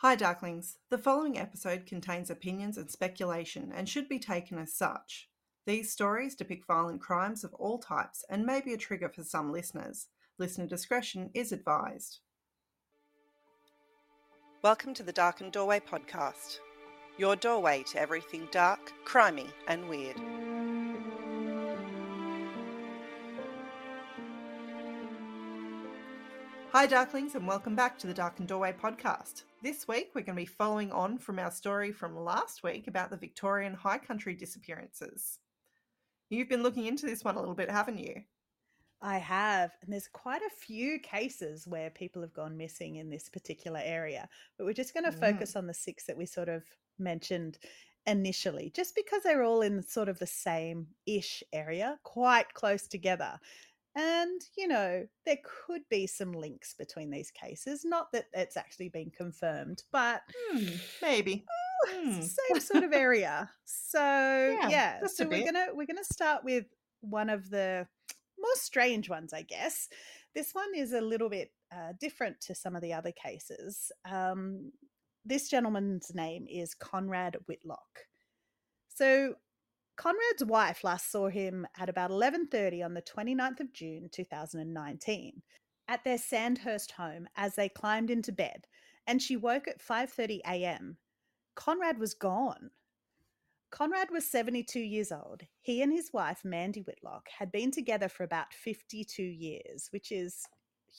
Hi Darklings, the following episode contains opinions and speculation and should be taken as such. These stories depict violent crimes of all types and may be a trigger for some listeners. Listener discretion is advised. Welcome to the Darkened Doorway podcast, your doorway to everything dark, crimey and weird. Hi Darklings and welcome back to the Darkened Doorway podcast. This week we're going to be following on from our story from last week about the Victorian High Country disappearances. You've been looking into this one a little bit, haven't you? I have, and there's quite a few cases where people have gone missing in this particular area, but we're just going to focus on the six that we sort of mentioned initially, just because they're all in sort of the same-ish area, quite close together. And, you know, there could be some links between these cases. Not that it's actually been confirmed, but maybe same sort of area. So yeah. So we're gonna start with one of the more strange ones, I guess. This one is a little bit different to some of the other cases. This gentleman's name is Conrad Whitlock. So Conrad's wife last saw him at about 11:30 on the 29th of June 2019 at their Sandhurst home as they climbed into bed, and she woke at 5:30 a.m. Conrad was gone. Conrad was 72 years old. He and his wife, Mandy Whitlock, had been together for about 52 years, which is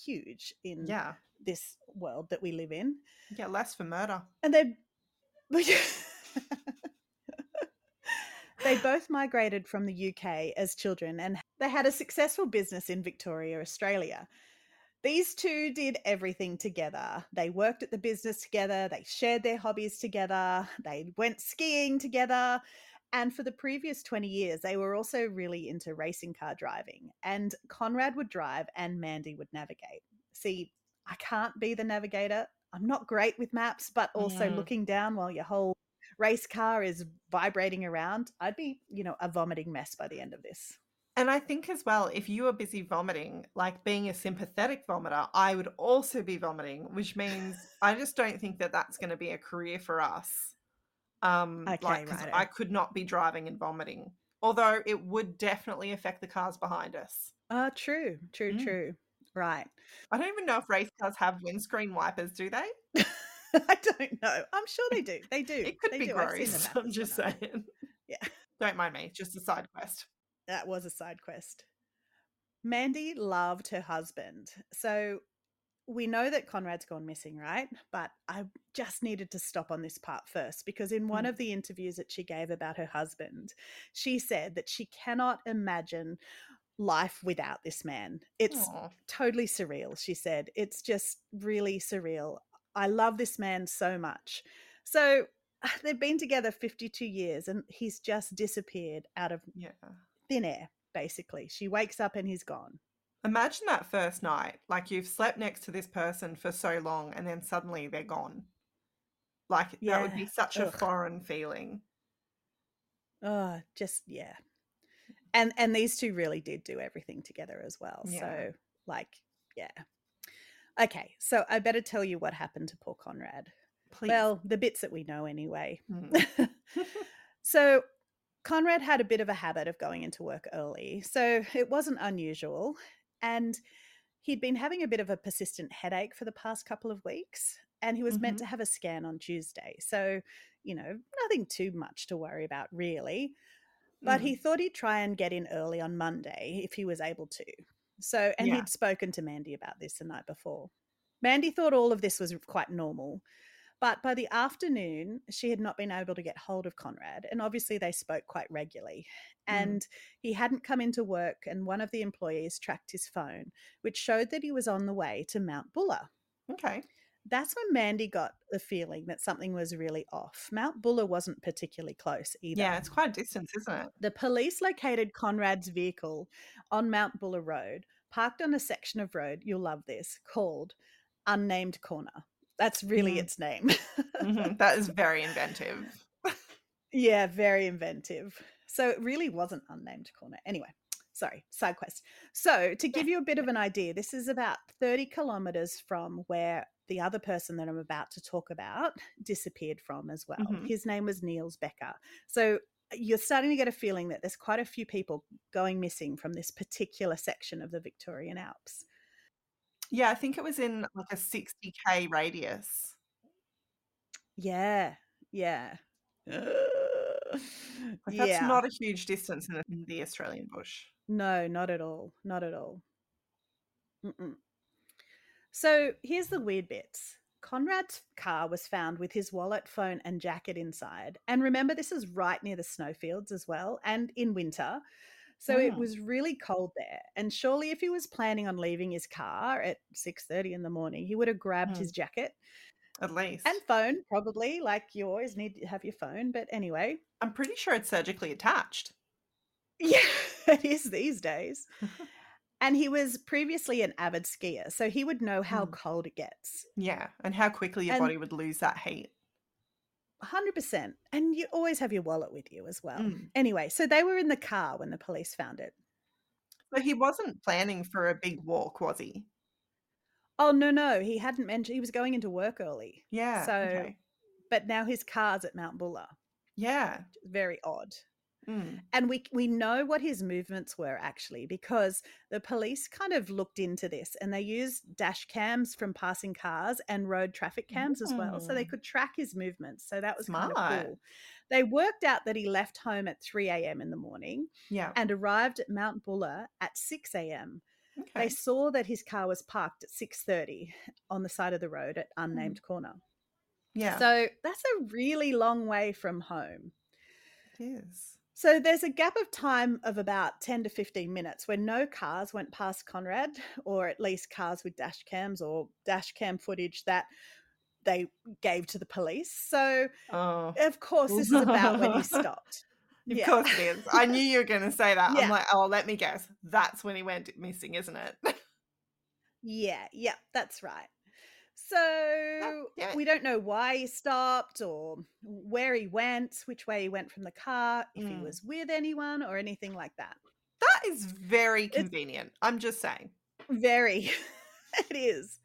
huge in this world that we live in. Yeah, less for murder. And they both migrated from the UK as children, and they had a successful business in Victoria, Australia. These two did everything together. They worked at the business together. They shared their hobbies together. They went skiing together. And for the previous 20 years, they were also really into racing car driving. And Conrad would drive and Mandy would navigate. See, I can't be the navigator. I'm not great with maps, but also looking down while your whole race car is vibrating around, I'd be, you know, a vomiting mess by the end of this. And I think as well, if you are busy vomiting, like being a sympathetic vomiter, I would also be vomiting, which means I just don't think that that's going to be a career for us. I could not be driving and vomiting, although it would definitely affect the cars behind us. True. Right. I don't even know if race cars have windscreen wipers, do they? I don't know. I'm sure they do. They do. It could be gross. I'm just saying. Yeah. Don't mind me. Just a side quest. That was a side quest. Mandy loved her husband. So we know that Conrad's gone missing, right? But I just needed to stop on this part first, because in one of the interviews that she gave about her husband, she said that she cannot imagine life without this man. It's totally surreal, she said. It's just really surreal. I love this man so much. So they've been together 52 years and he's just disappeared out of thin air, basically. She wakes up and he's gone. Imagine that first night, like you've slept next to this person for so long and then suddenly they're gone. Like that would be such a foreign feeling. Oh, just, And these two really did do everything together as well. Yeah. So okay, so I better tell you what happened to poor Conrad. Please. Well, the bits that we know anyway. So Conrad had a bit of a habit of going into work early, so it wasn't unusual. And he'd been having a bit of a persistent headache for the past couple of weeks, and he was meant to have a scan on Tuesday. So, you know, nothing too much to worry about really. But he thought he'd try and get in early on Monday if he was able to. So, and he'd spoken to Mandy about this the night before. Mandy thought all of this was quite normal, but by the afternoon, she had not been able to get hold of Conrad. And obviously they spoke quite regularly and he hadn't come into work. And one of the employees tracked his phone, which showed that he was on the way to Mount Buller. Okay. That's when Mandy got the feeling that something was really off. Mount Buller wasn't particularly close either. Yeah, it's quite a distance, isn't it? The police located Conrad's vehicle on Mount Buller Road, parked on a section of road, you'll love this, called Unnamed Corner. That's really its name. That is very inventive. Yeah, very inventive. So it really wasn't Unnamed Corner. Anyway. Sorry, side quest. So to give you a bit of an idea, this is about 30 kilometres from where the other person that I'm about to talk about disappeared from as well. Mm-hmm. His name was Niels Becker. So you're starting to get a feeling that there's quite a few people going missing from this particular section of the Victorian Alps. Yeah, I think it was in like a 60K radius. Yeah. Like that's not a huge distance in the Australian bush. No, not at all. Mm-mm. So here's the weird bits. Conrad's car was found with his wallet, phone and jacket inside. And remember, this is right near the snowfields as well, and in winter. So it was really cold there. And surely if he was planning on leaving his car at 6:30 in the morning, he would have grabbed his jacket. At least. And phone, probably. Like, you always need to have your phone. But anyway. I'm pretty sure it's surgically attached. Yeah, it is these days. And he was previously an avid skier, so he would know how cold it gets. Yeah, and how quickly your body would lose that heat. 100%. And you always have your wallet with you as well. Anyway, so they were in the car when the police found it. So he wasn't planning for a big walk, was he? Oh, no. He hadn't mentioned. He was going into work early. Yeah. So, okay. But now his car's at Mount Buller. Yeah. Very odd. And we know what his movements were actually, because the police kind of looked into this and they used dash cams from passing cars and road traffic cams as well, so they could track his movements. So that was kind of cool. They worked out that he left home at 3 a.m. in the morning and arrived at Mount Buller at 6 a.m. Okay. They saw that his car was parked at 6:30 on the side of the road at Unnamed Corner. Yeah. So that's a really long way from home. It is. So there's a gap of time of about 10 to 15 minutes where no cars went past Conrad, or at least cars with dash cams or dash cam footage that they gave to the police. So, of course, this is about when he stopped. Of course it is. I knew you were going to say that. Yeah. I'm like, let me guess. That's when he went missing, isn't it? Yeah, that's right. So we don't know why he stopped or where he went, which way he went from the car, if he was with anyone or anything like that. That is very convenient. I'm just saying. Very. It is.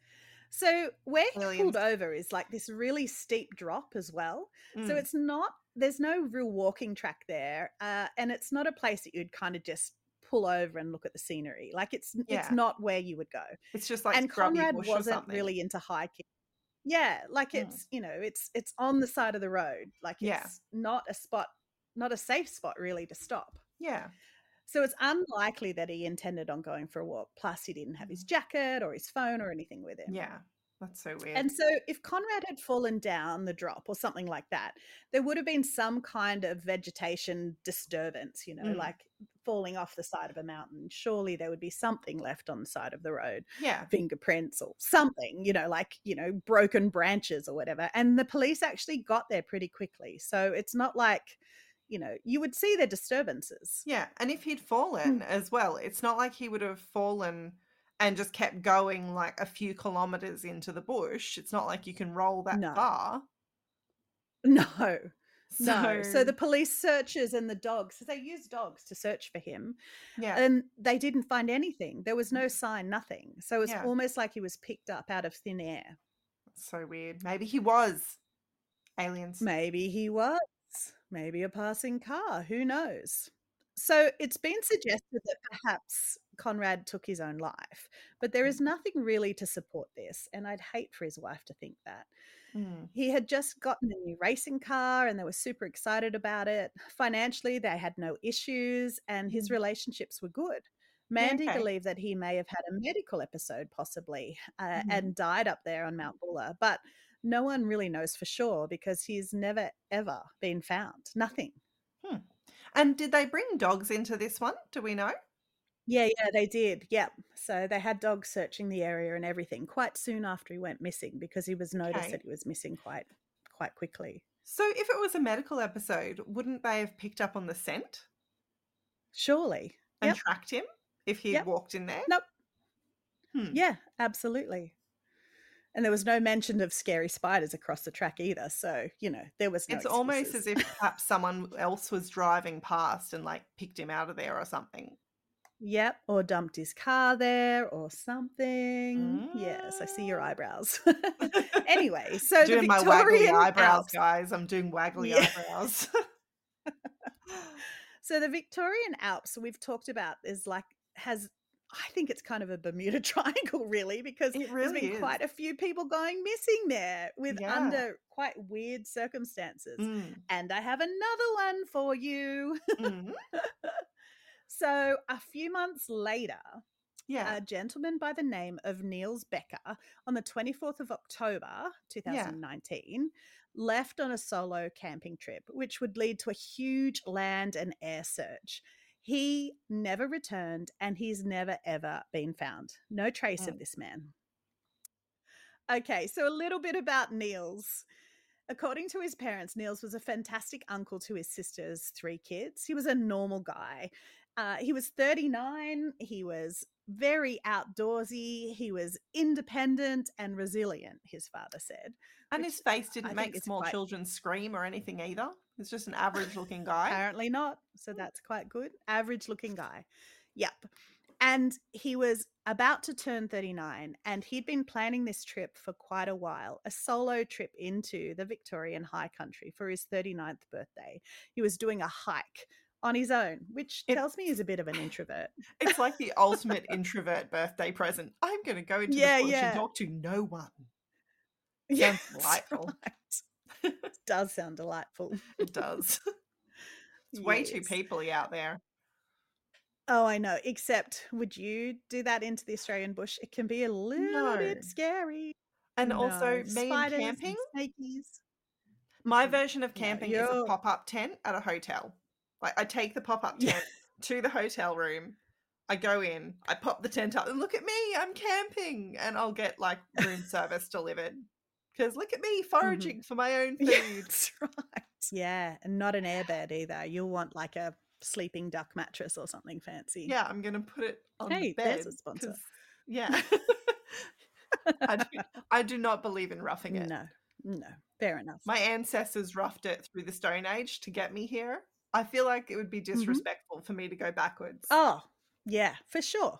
So where he pulled over is like this really steep drop as well. So it's not, there's no real walking track there. And it's not a place that you'd kind of just pull over and look at the scenery. Like it's not where you would go. It's just like, and Conrad wasn't really into hiking. Yeah, like it's, you know, it's on the side of the road. Like it's not a spot, not a safe spot really to stop. Yeah. So it's unlikely that he intended on going for a walk. Plus he didn't have his jacket or his phone or anything with him. Yeah. That's so weird. And so if Conrad had fallen down the drop or something like that, there would have been some kind of vegetation disturbance, you know, like falling off the side of a mountain. Surely there would be something left on the side of the road. Yeah. Fingerprints or something, you know, like, you know, broken branches or whatever. And the police actually got there pretty quickly. So it's not like, you know, you would see their disturbances. Yeah. And if he'd fallen as well, it's not like he would have fallen and just kept going like a few kilometers into the bush. It's not like you can roll that far. No. So the police searchers and the dogs, so they used dogs to search for him. Yeah. And they didn't find anything. There was no sign, nothing. So it's almost like he was picked up out of thin air. That's so weird. Maybe he was. Aliens. Maybe he was. Maybe a passing car. Who knows? So it's been suggested that perhaps Conrad took his own life, but there is nothing really to support this, and I'd hate for his wife to think that. He had just gotten a new racing car and they were super excited about it. Financially, they had no issues and his relationships were good. Mandy believed that he may have had a medical episode possibly and died up there on Mount Buller, but no one really knows for sure because he's never, ever been found. Nothing. And did they bring dogs into this one? Do we know? Yeah, they did. Yeah. So they had dogs searching the area and everything quite soon after he went missing, because he was noticed that he was missing quite quickly. So if it was a medical episode, wouldn't they have picked up on the scent? Surely. And tracked him if he had walked in there? Nope. Yeah, absolutely. And there was no mention of scary spiders across the track either. So, you know, there was no excuses. Almost as if perhaps someone else was driving past and like picked him out of there or something. Yep, or dumped his car there or something. Mm. Yes, I see your eyebrows. Anyway, so I'm doing the Victorian my waggly eyebrows, Alps. Guys. I'm doing waggly eyebrows. So the Victorian Alps we've talked about is like has. I think it's kind of a Bermuda Triangle, really, because there's been quite a few people going missing there with under quite weird circumstances. Mm. And I have another one for you. Mm. So a few months later, a gentleman by the name of Niels Becker on the 24th of October 2019 left on a solo camping trip, which would lead to a huge land and air search. He never returned and he's never, ever been found. No trace of this man. Okay, so a little bit about Niels. According to his parents, Niels was a fantastic uncle to his sister's three kids. He was a normal guy. He was 39. He was very outdoorsy. He was independent and resilient, his father said. And his face didn't make small children scream or anything either. It's just an average-looking guy. Apparently not. So that's quite good. Average-looking guy. Yep. And he was about to turn 39, and he'd been planning this trip for quite a while, a solo trip into the Victorian High Country for his 39th birthday. He was doing a hike on his own, which tells me he's a bit of an introvert. It's like the ultimate introvert birthday present. I'm going to go into the bush and talk to no one. Yeah, delightful. Right. It does sound delightful. It does. It's way too peopley out there. Oh, I know. Except, would you do that into the Australian bush? It can be a little bit scary. And also, me and camping. My version of camping is a pop-up tent at a hotel. Like, I take the pop-up tent to the hotel room, I go in, I pop the tent up, and look at me, I'm camping, and I'll get like room service delivered. Because look at me foraging for my own food. Yeah, that's right. Yeah, and not an airbed either. You'll want like a sleeping duck mattress or something fancy. Yeah, I'm going to put it on the bed. There's a sponsor. Yeah. I do not believe in roughing it. No, fair enough. My ancestors roughed it through the Stone Age to get me here. I feel like it would be disrespectful for me to go backwards. Oh, yeah, for sure.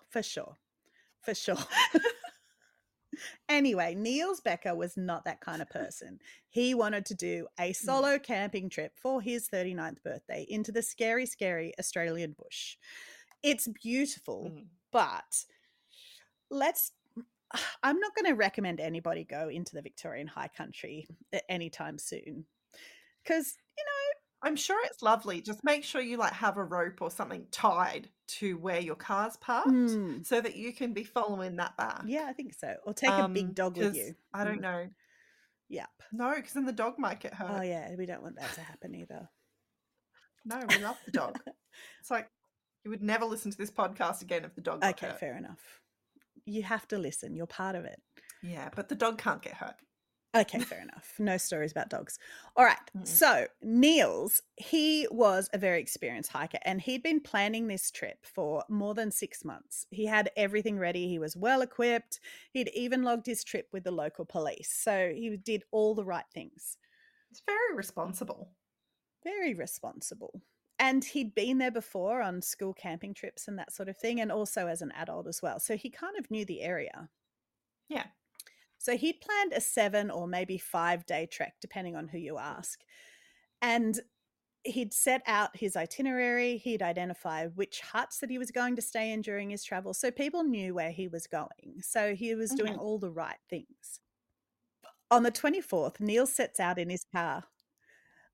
Anyway, Niels Becker was not that kind of person. He wanted to do a solo camping trip for his 39th birthday into the scary, scary Australian bush. It's beautiful, but I'm not going to recommend anybody go into the Victorian High Country anytime soon because, you know, I'm sure it's lovely. Just make sure you like have a rope or something tied to where your car's parked so that you can be following that back. Yeah, I think so. Or take a big dog with you. I don't know. Yep. No, because then the dog might get hurt. Oh, yeah. We don't want that to happen either. No, we love the dog. It's like you would never listen to this podcast again if the dog got hurt. Okay, fair enough. You have to listen. You're part of it. Yeah, but the dog can't get hurt. Okay, fair enough. No stories about dogs. All right. So Niels, he was a very experienced hiker and he'd been planning this trip for more than 6 months. He had everything ready. He was well equipped. He'd even logged his trip with the local police. So he did all the right things. It's very responsible. Very responsible. And he'd been there before on school camping trips and that sort of thing, and also as an adult as well. So he kind of knew the area. Yeah. So he'd planned a 7 or maybe 5 day trek, depending on who you ask. And he'd set out his itinerary. He'd identify which huts that he was going to stay in during his travel. So people knew where he was going. So he was doing all the right things. On the 24th, Neil sets out in his car,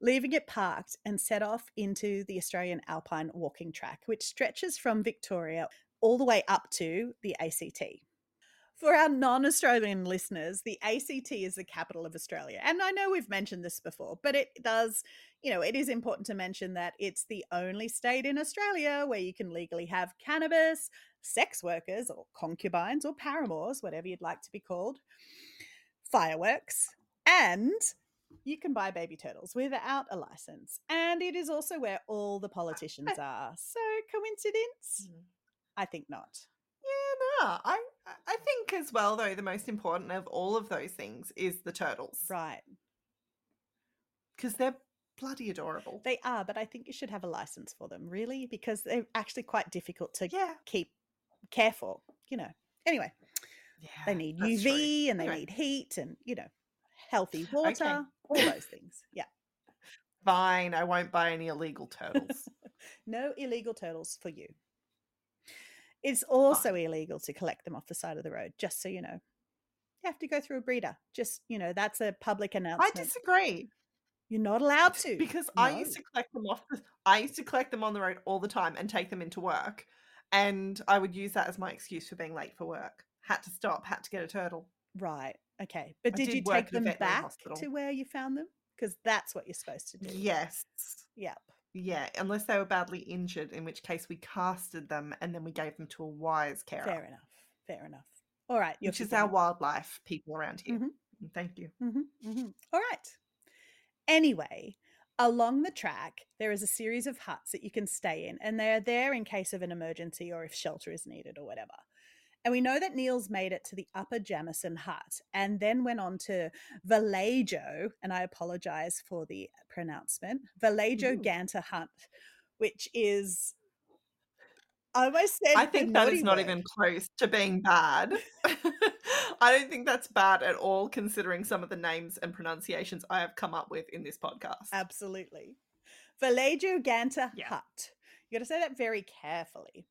leaving it parked, and set off into the Australian Alpine Walking Track, which stretches from Victoria all the way up to the ACT. For our non-Australian listeners, the ACT is the capital of Australia. And I know we've mentioned this before, but it does, you know, it is important to mention that it's the only state in Australia where you can legally have cannabis, sex workers or concubines or paramours, whatever you'd like to be called, fireworks, and you can buy baby turtles without a license. And it is also where all the politicians are. So coincidence? I think not. Yeah, no, I think as well, though, the most important of all of those things is the turtles. Right. Because they're bloody adorable. They are, but I think you should have a license for them, really, because they're actually quite difficult to keep care for, you know. Anyway, they need UV and they need heat and, you know, healthy water, all those things. Yeah. Fine, I won't buy any illegal turtles. No illegal turtles for you. It's also illegal to collect them off the side of the road, just so you know. You have to go through a breeder. Just, you know, that's a public announcement. I disagree. You're not allowed to. Because I used to collect them I used to collect them on the road all the time and take them into work. And I would use that as my excuse for being late for work. Had to stop, had to get a turtle. Right. Okay. But did you take them back to where you found them? Because that's what you're supposed to do. Yes. Yep. Yeah, unless they were badly injured, in which case we casted them and then we gave them to a wise carer. Fair enough. Fair enough. All right. Which is our wildlife people around here. Mm-hmm. Thank you. Mm-hmm. Mm-hmm. All right. Anyway, along the track, there is a series of huts that you can stay in, and they are there in case of an emergency or if shelter is needed or whatever. And we know that Niels made it to the Upper Jamison Hut and then went on to Vallejo, and I apologise for the pronouncement, Vallejo Ganter Hut, which is, I almost said, I think that is not even close to being bad. I don't think that's bad at all, considering some of the names and pronunciations I have come up with in this podcast. Absolutely. Vallejo Ganter Hut. You got to say that very carefully.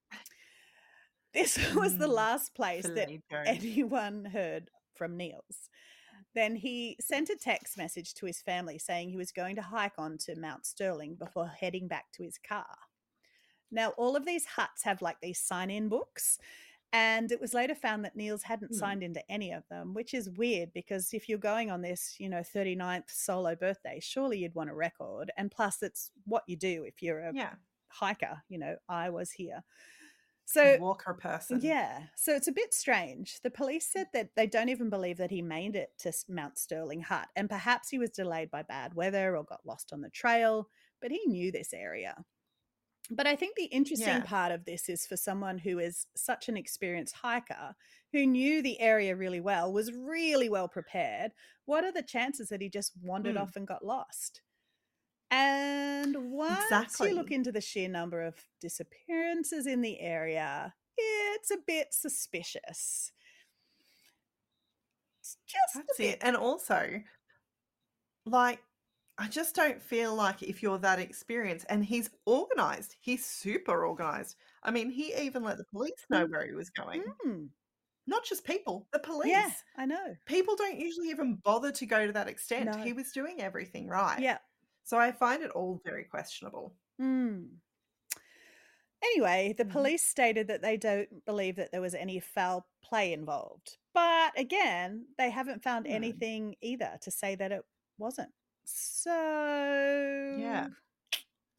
This was the last place that anyone heard from Niels. Then he sent a text message to his family saying he was going to hike on to Mount Stirling before heading back to his car. Now, all of these huts have like these sign-in books, and it was later found that Niels hadn't signed into any of them, which is weird because if you're going on this, you know, 39th solo birthday, surely you'd want a record. And plus, it's what you do if you're a hiker, you know, I was here. So walker person. Yeah. So it's a bit strange. The police said that they don't even believe that he made it to Mount Stirling Hut, and perhaps he was delayed by bad weather or got lost on the trail, but he knew this area. But I think the interesting part of this is for someone who is such an experienced hiker, who knew the area really well, was really well prepared, what are the chances that he just wandered off and got lost? And once you look into the sheer number of disappearances in the area, it's a bit suspicious. It's just a bit. It. And also, like, I just don't feel like if you're that experienced, and he's organised, he's super organised. I mean, he even let the police know where he was going. Mm. Not just people, the police. Yeah, I know. People don't usually even bother to go to that extent. No. He was doing everything right. Yeah. So I find it all very questionable. Mm. Anyway, the police stated that they don't believe that there was any foul play involved. But again, they haven't found anything either to say that it wasn't. So, yeah.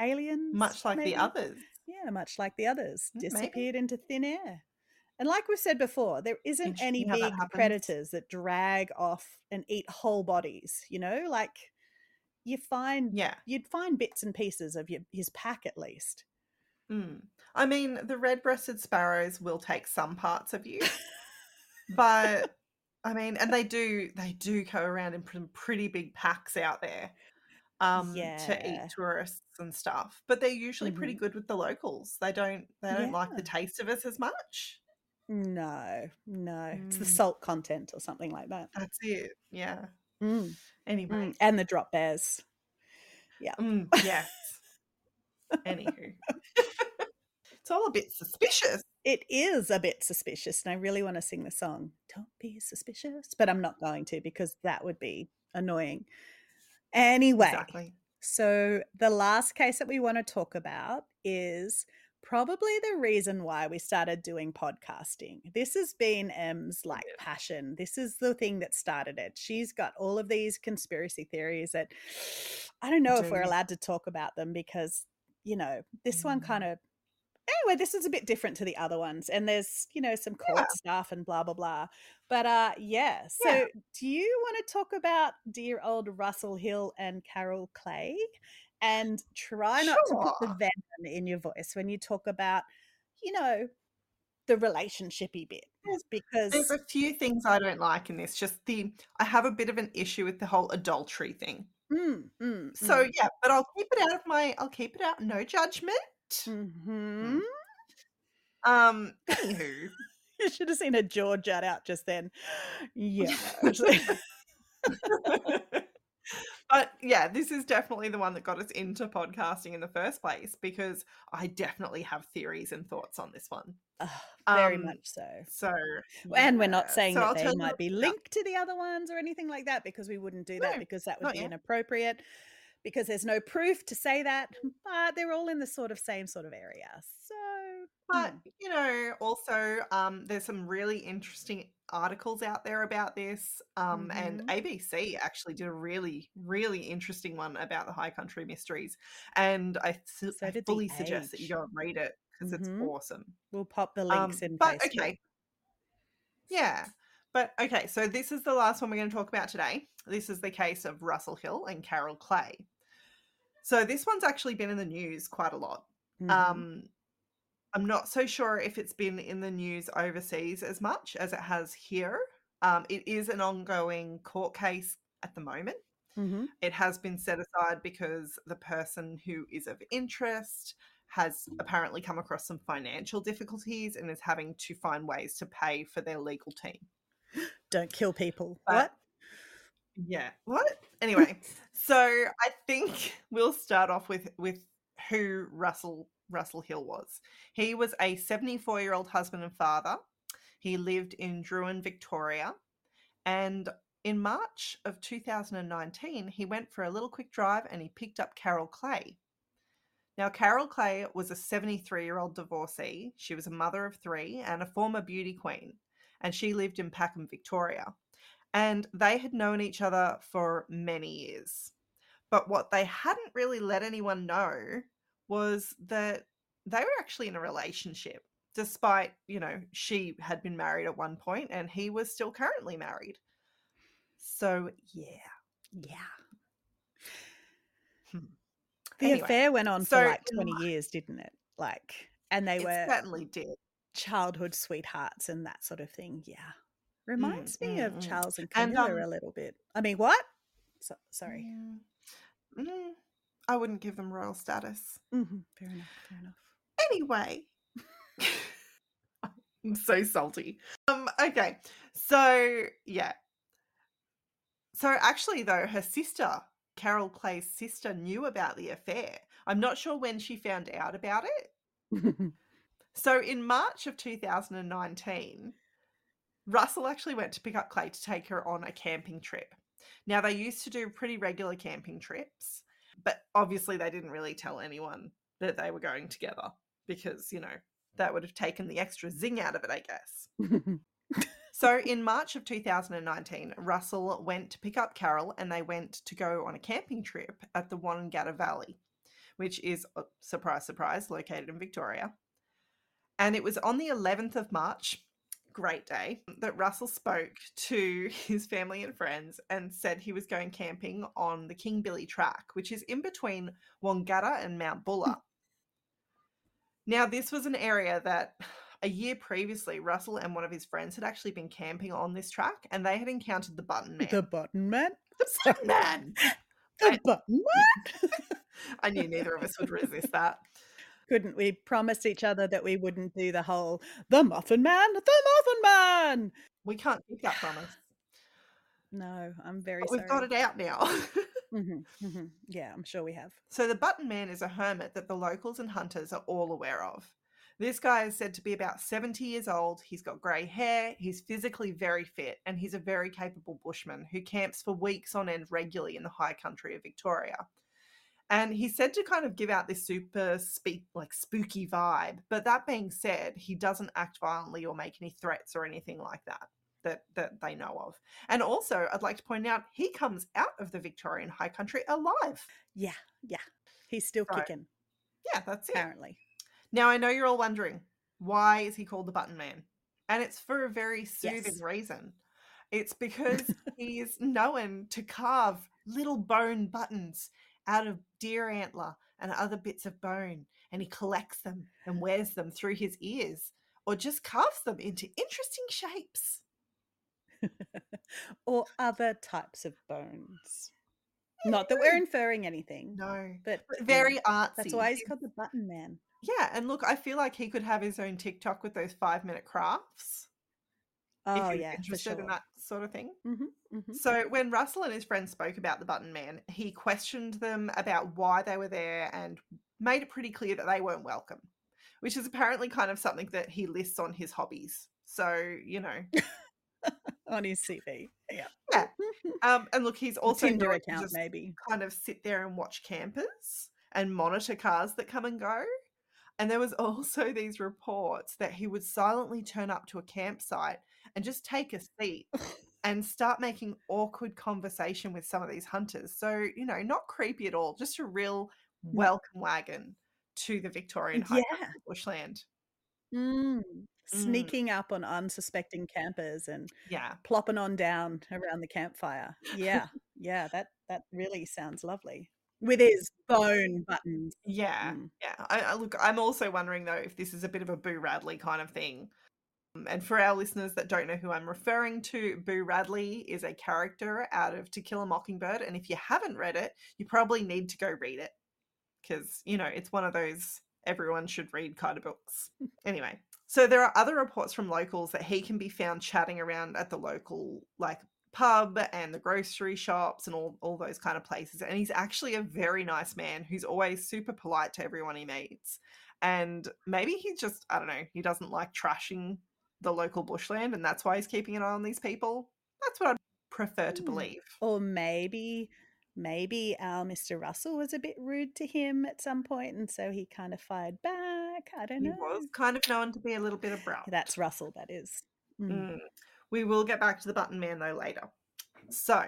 Aliens? Much like the others. Yeah, much like the others. Disappeared into thin air. And like we've said before, there isn't any big predators that drag off and eat whole bodies, you know, like... You find, you'd find bits and pieces of his pack at least. Mm. I mean, the red-breasted sparrows will take some parts of you, but I mean, and they do go around in pretty big packs out there to eat tourists and stuff. But they're usually pretty good with the locals. They don't like the taste of us as much. No, it's the salt content or something like that. That's it. Yeah. Mm. Anyway, and the drop bears. Yeah. Mm, yes. Anywho. It's all a bit suspicious. It is a bit suspicious, and I really want to sing the song, Don't Be Suspicious, but I'm not going to because that would be annoying. Anyway, so the last case that we want to talk about is probably the reason why we started doing podcasting. This has been Em's like passion. This is the thing that started it. She's got all of these conspiracy theories that I don't know if we're allowed to talk about them because, you know, this one kind of, anyway, this is a bit different to the other ones. And there's, you know, some court stuff and blah, blah, blah. But so do you want to talk about dear old Russell Hill and Carol Clay? And try not to put the venom in your voice when you talk about, you know, the relationshipy bit, because there's a few things I don't like in this. I have a bit of an issue with the whole adultery thing. So yeah, but I'll keep it out of my. I'll keep it out. No judgment. Mm-hmm. Anywho, you should have seen her jaw jut out just then. Yeah. But yeah, this is definitely the one that got us into podcasting in the first place, because I definitely have theories and thoughts on this one. Very much so. So, and yeah. We're not saying so that they might be linked to the other ones or anything like that, because we wouldn't do that, because that would be inappropriate, because there's no proof to say that, but they're all in the sort of same sort of area. So, but you know, also there's some really interesting articles out there about this, and ABC actually did a really interesting one about the High Country Mysteries, and I fully suggest that you go and read it, because it's awesome. We'll pop the links in but Facebook. So this is the last one we're going to talk about today. This is the case of Russell Hill and Carol Clay. So this one's actually been in the news quite a lot. I'm not so sure if it's been in the news overseas as much as it has here. It is an ongoing court case at the moment. It has been set aside because the person who is of interest has apparently come across some financial difficulties and is having to find ways to pay for their legal team. Don't kill people. What? Yeah. What? Anyway, so I think we'll start off with who Russell Hill was. He was a 74-year-old husband and father. He lived in Druin, Victoria, and in March of 2019 he went for a little quick drive and he picked up Carol Clay. Now, Carol Clay was a 73-year-old divorcee. She was a mother of three and a former beauty queen, and she lived in Packham, Victoria, and they had known each other for many years. But what they hadn't really let anyone know was that they were actually in a relationship, despite, you know, she had been married at one point and he was still currently married. So, yeah. The affair went on for like 20 years, didn't it? Like, and they were certainly did childhood sweethearts and that sort of thing. Yeah. Reminds me of Charles and Camilla a little bit. I mean, what? Sorry. Yeah. I wouldn't give them royal status. Fair enough. Anyway. I'm so salty. Okay. So, yeah. So, actually, though, her sister, Carol Clay's sister, knew about the affair. I'm not sure when she found out about it. So, in March of 2019, Russell actually went to pick up Clay to take her on a camping trip. Now, they used to do pretty regular camping trips. But obviously they didn't really tell anyone that they were going together because, you know, that would have taken the extra zing out of it, I guess. So in March of 2019, Russell went to pick up Carol and they went to go on a camping trip at the Wonnangatta Valley, which is, surprise, surprise, located in Victoria. And it was on the 11th of March, great day, that Russell spoke to his family and friends and said he was going camping on the King Billy track, which is in between Wonnangatta and Mount Buller. Now, this was an area that a year previously Russell and one of his friends had actually been camping on this track, and they had encountered the Button Man. The Button Man. I knew neither of us would resist that. Couldn't we promise each other that we wouldn't do the whole the Muffin Man? We can't keep that promise. No, I'm very sorry. We've got it out now. Yeah, I'm sure we have. So the Button Man is a hermit that the locals and hunters are all aware of. This guy is said to be about 70 years old. He's got grey hair. He's physically very fit, and he's a very capable bushman who camps for weeks on end regularly in the high country of Victoria. And he's said to kind of give out this super spooky vibe. But that being said, he doesn't act violently or make any threats or anything like that they know of. And also, I'd like to point out, he comes out of the Victorian High Country alive. Yeah. He's still kicking. Yeah, that's it. Apparently. Now, I know you're all wondering, why is he called the Button Man? And it's for a very soothing reason. It's because he is known to carve little bone buttons out of deer antler and other bits of bone, and he collects them and wears them through his ears or just carves them into interesting shapes. Or other types of bones. Not that we're inferring anything. No. But very artsy. That's why he's called the Button Man. Yeah, and look, I feel like he could have his own TikTok with those 5-minute crafts. Oh, if you're interested in that sort of thing. Mm-hmm, mm-hmm. So when Russell and his friends spoke about the Button Man, he questioned them about why they were there and made it pretty clear that they weren't welcome, which is apparently kind of something that he lists on his hobbies. So, you know. On his CV. Yeah. Yeah. And look, he's also Tinder account, just maybe kind of sit there and watch campers and monitor cars that come and go. And there was also these reports that he would silently turn up to a campsite and just take a seat and start making awkward conversation with some of these hunters. So, you know, not creepy at all, just a real welcome wagon to the Victorian high country bushland. Mm. Sneaking up on unsuspecting campers and plopping on down around the campfire. Yeah, yeah, that really sounds lovely. With his bone buttons. Yeah, yeah. I look, I'm also wondering, though, if this is a bit of a Boo Radley kind of thing. And for our listeners that don't know who I'm referring to, Boo Radley is a character out of To Kill a Mockingbird. And if you haven't read it, you probably need to go read it because, you know, it's one of those everyone should read kind of books. Anyway. So there are other reports from locals that he can be found chatting around at the local pub and the grocery shops and all those kind of places. And he's actually a very nice man who's always super polite to everyone he meets. And maybe he just, I don't know, he doesn't like trashing the local bushland and that's why he's keeping an eye on these people. That's what I'd prefer to believe. Or maybe our Mr. Russell was a bit rude to him at some point and so he kind of fired back. I don't know. He was kind of known to be a little bit abrupt. That's Russell, that is. Mm. Mm. We will get back to the Button Man, though, later. So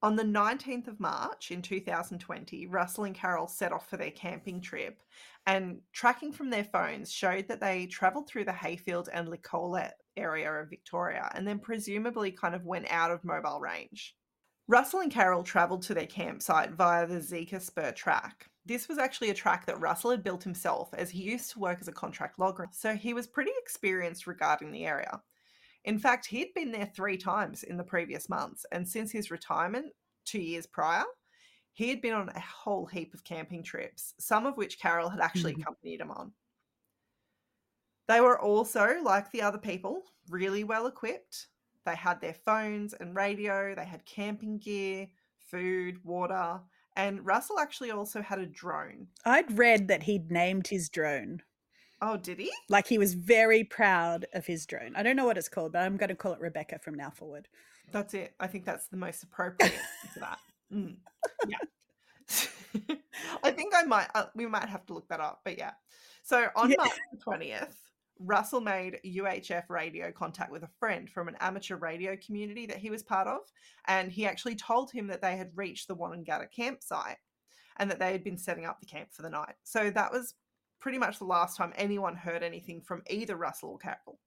on the 19th of March in 2020, Russell and Carol set off for their camping trip and tracking from their phones showed that they travelled through the Hayfield and Licola area of Victoria and then presumably kind of went out of mobile range. Russell and Carol travelled to their campsite via the Zika Spur track. This was actually a track that Russell had built himself as he used to work as a contract logger, so he was pretty experienced regarding the area. In fact, he'd been there 3 times in the previous months, and since his retirement 2 years prior, he had been on a whole heap of camping trips, some of which Carol had actually accompanied him on. They were also, like the other people, really well equipped. They had their phones and radio, they had camping gear, food, water, and Russell actually also had a drone. I'd read that he'd named his drone. Oh, did he? Like he was very proud of his drone. I don't know what it's called, but I'm going to call it Rebecca from now forward. That's it. I think that's the most appropriate for that. Mm. Yeah. I think we might have to look that up, but yeah. So on March the 20th, Russell made UHF radio contact with a friend from an amateur radio community that he was part of, and he actually told him that they had reached the Wonnangatta campsite and that they had been setting up the camp for the night. So that was pretty much the last time anyone heard anything from either Russell or Carol.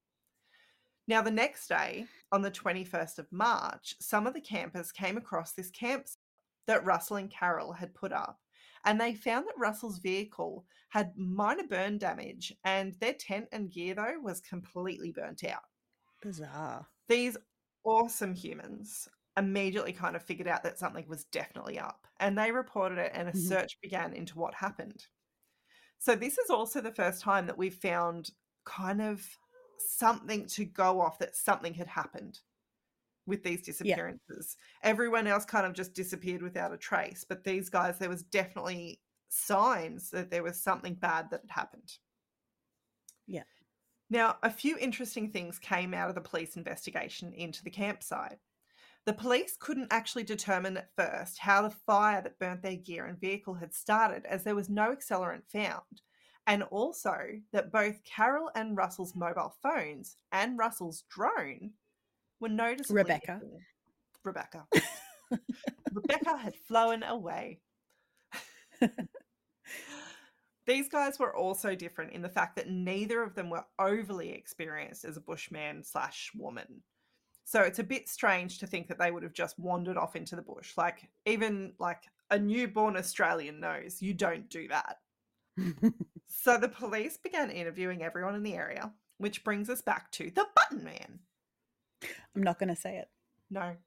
Now, the next day, on the 21st of March, some of the campers came across this campsite that Russell and Carol had put up, and they found that Russell's vehicle had minor burn damage and their tent and gear, though, was completely burnt out. Bizarre. These awesome humans immediately kind of figured out that something was definitely up, and they reported it and a search began into what happened. So this is also the first time that we've found kind of something to go off that something had happened with these disappearances. Yeah. Everyone else kind of just disappeared without a trace, but these guys, there was definitely signs that there was something bad that had happened. Yeah. Now, a few interesting things came out of the police investigation into the campsite. The police couldn't actually determine at first how the fire that burnt their gear and vehicle had started, as there was no accelerant found, and also that both Carol and Russell's mobile phones and Russell's drone were noticeably Rebecca had flown away. These guys were also different in the fact that neither of them were overly experienced as a bushman/woman. So it's a bit strange to think that they would have just wandered off into the bush. Like, even like a newborn Australian knows you don't do that. So the police began interviewing everyone in the area, which brings us back to the Button Man. I'm not going to say it. No.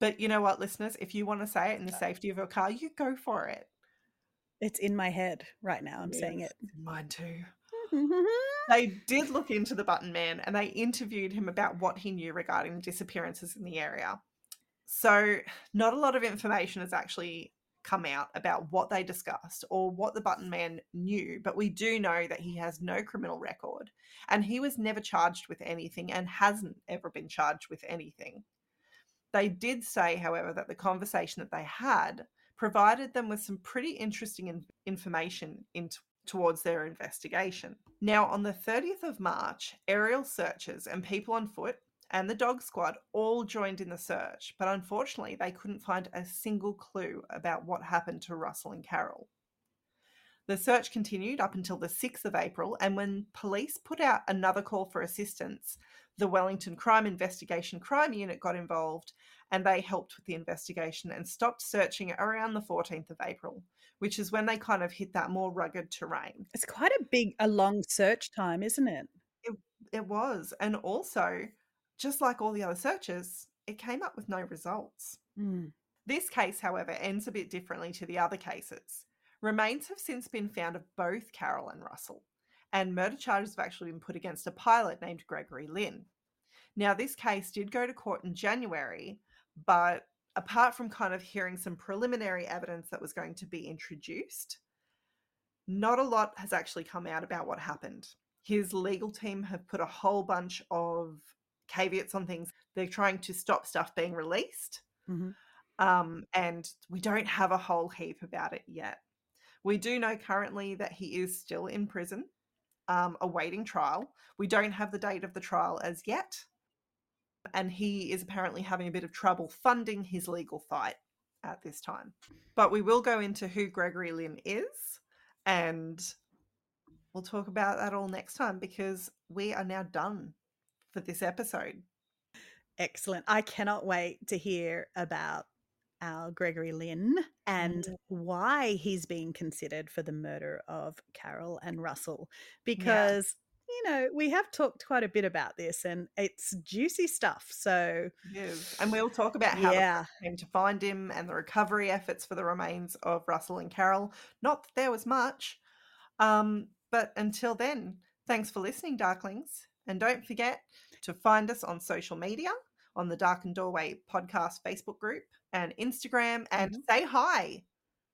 But you know what, listeners, if you want to say it in the safety of your car, you go for it. It's in my head right now. I'm saying it. Mine too. They did look into the Button Man and they interviewed him about what he knew regarding disappearances in the area. So not a lot of information has actually come out about what they discussed or what the Button Man knew, but we do know that he has no criminal record and he was never charged with anything and hasn't ever been charged with anything. They did say, however, that the conversation that they had provided them with some pretty interesting information towards their investigation. Now, on the 30th of March, aerial searchers and people on foot and the dog squad all joined in the search, but unfortunately they couldn't find a single clue about what happened to Russell and Carol. The search continued up until the 6th of April, and when police put out another call for assistance, the Wellington Crime Investigation Crime Unit got involved and they helped with the investigation and stopped searching around the 14th of April, which is when they kind of hit that more rugged terrain. It's quite a long search time, isn't it? It was. And also, just like all the other searches, it came up with no results. Mm. This case, however, ends a bit differently to the other cases. Remains have since been found of both Carol and Russell, and murder charges have actually been put against a pilot named Gregory Lynn. Now, this case did go to court in January, but apart from kind of hearing some preliminary evidence that was going to be introduced, not a lot has actually come out about what happened. His legal team have put a whole bunch of caveats on things. They're trying to stop stuff being released, and we don't have a whole heap about it yet. We do know currently that he is still in prison, awaiting trial. We don't have the date of the trial as yet. And he is apparently having a bit of trouble funding his legal fight at this time. But we will go into who Gregory Lynn is, and we'll talk about that all next time, because we are now done for this episode. Excellent. I cannot wait to hear about our Gregory Lynn and why he's being considered for the murder of Carol and Russell, because you know, we have talked quite a bit about this and it's juicy stuff. So yes, and we'll talk about how they came to find him and the recovery efforts for the remains of Russell and Carol. Not that there was much, but until then, thanks for listening, Darklings, and don't forget to find us on social media, on the Darkened Doorway podcast Facebook group and Instagram, and say hi.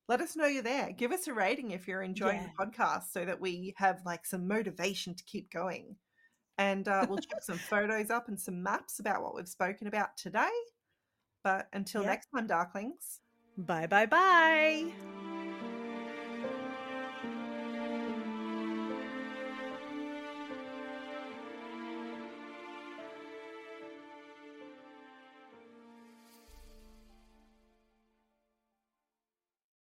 Let us know you're there. Give us a rating if you're enjoying the podcast so that we have like some motivation to keep going. And we'll check some photos up and some maps about what we've spoken about today. But until next time, Darklings. Bye.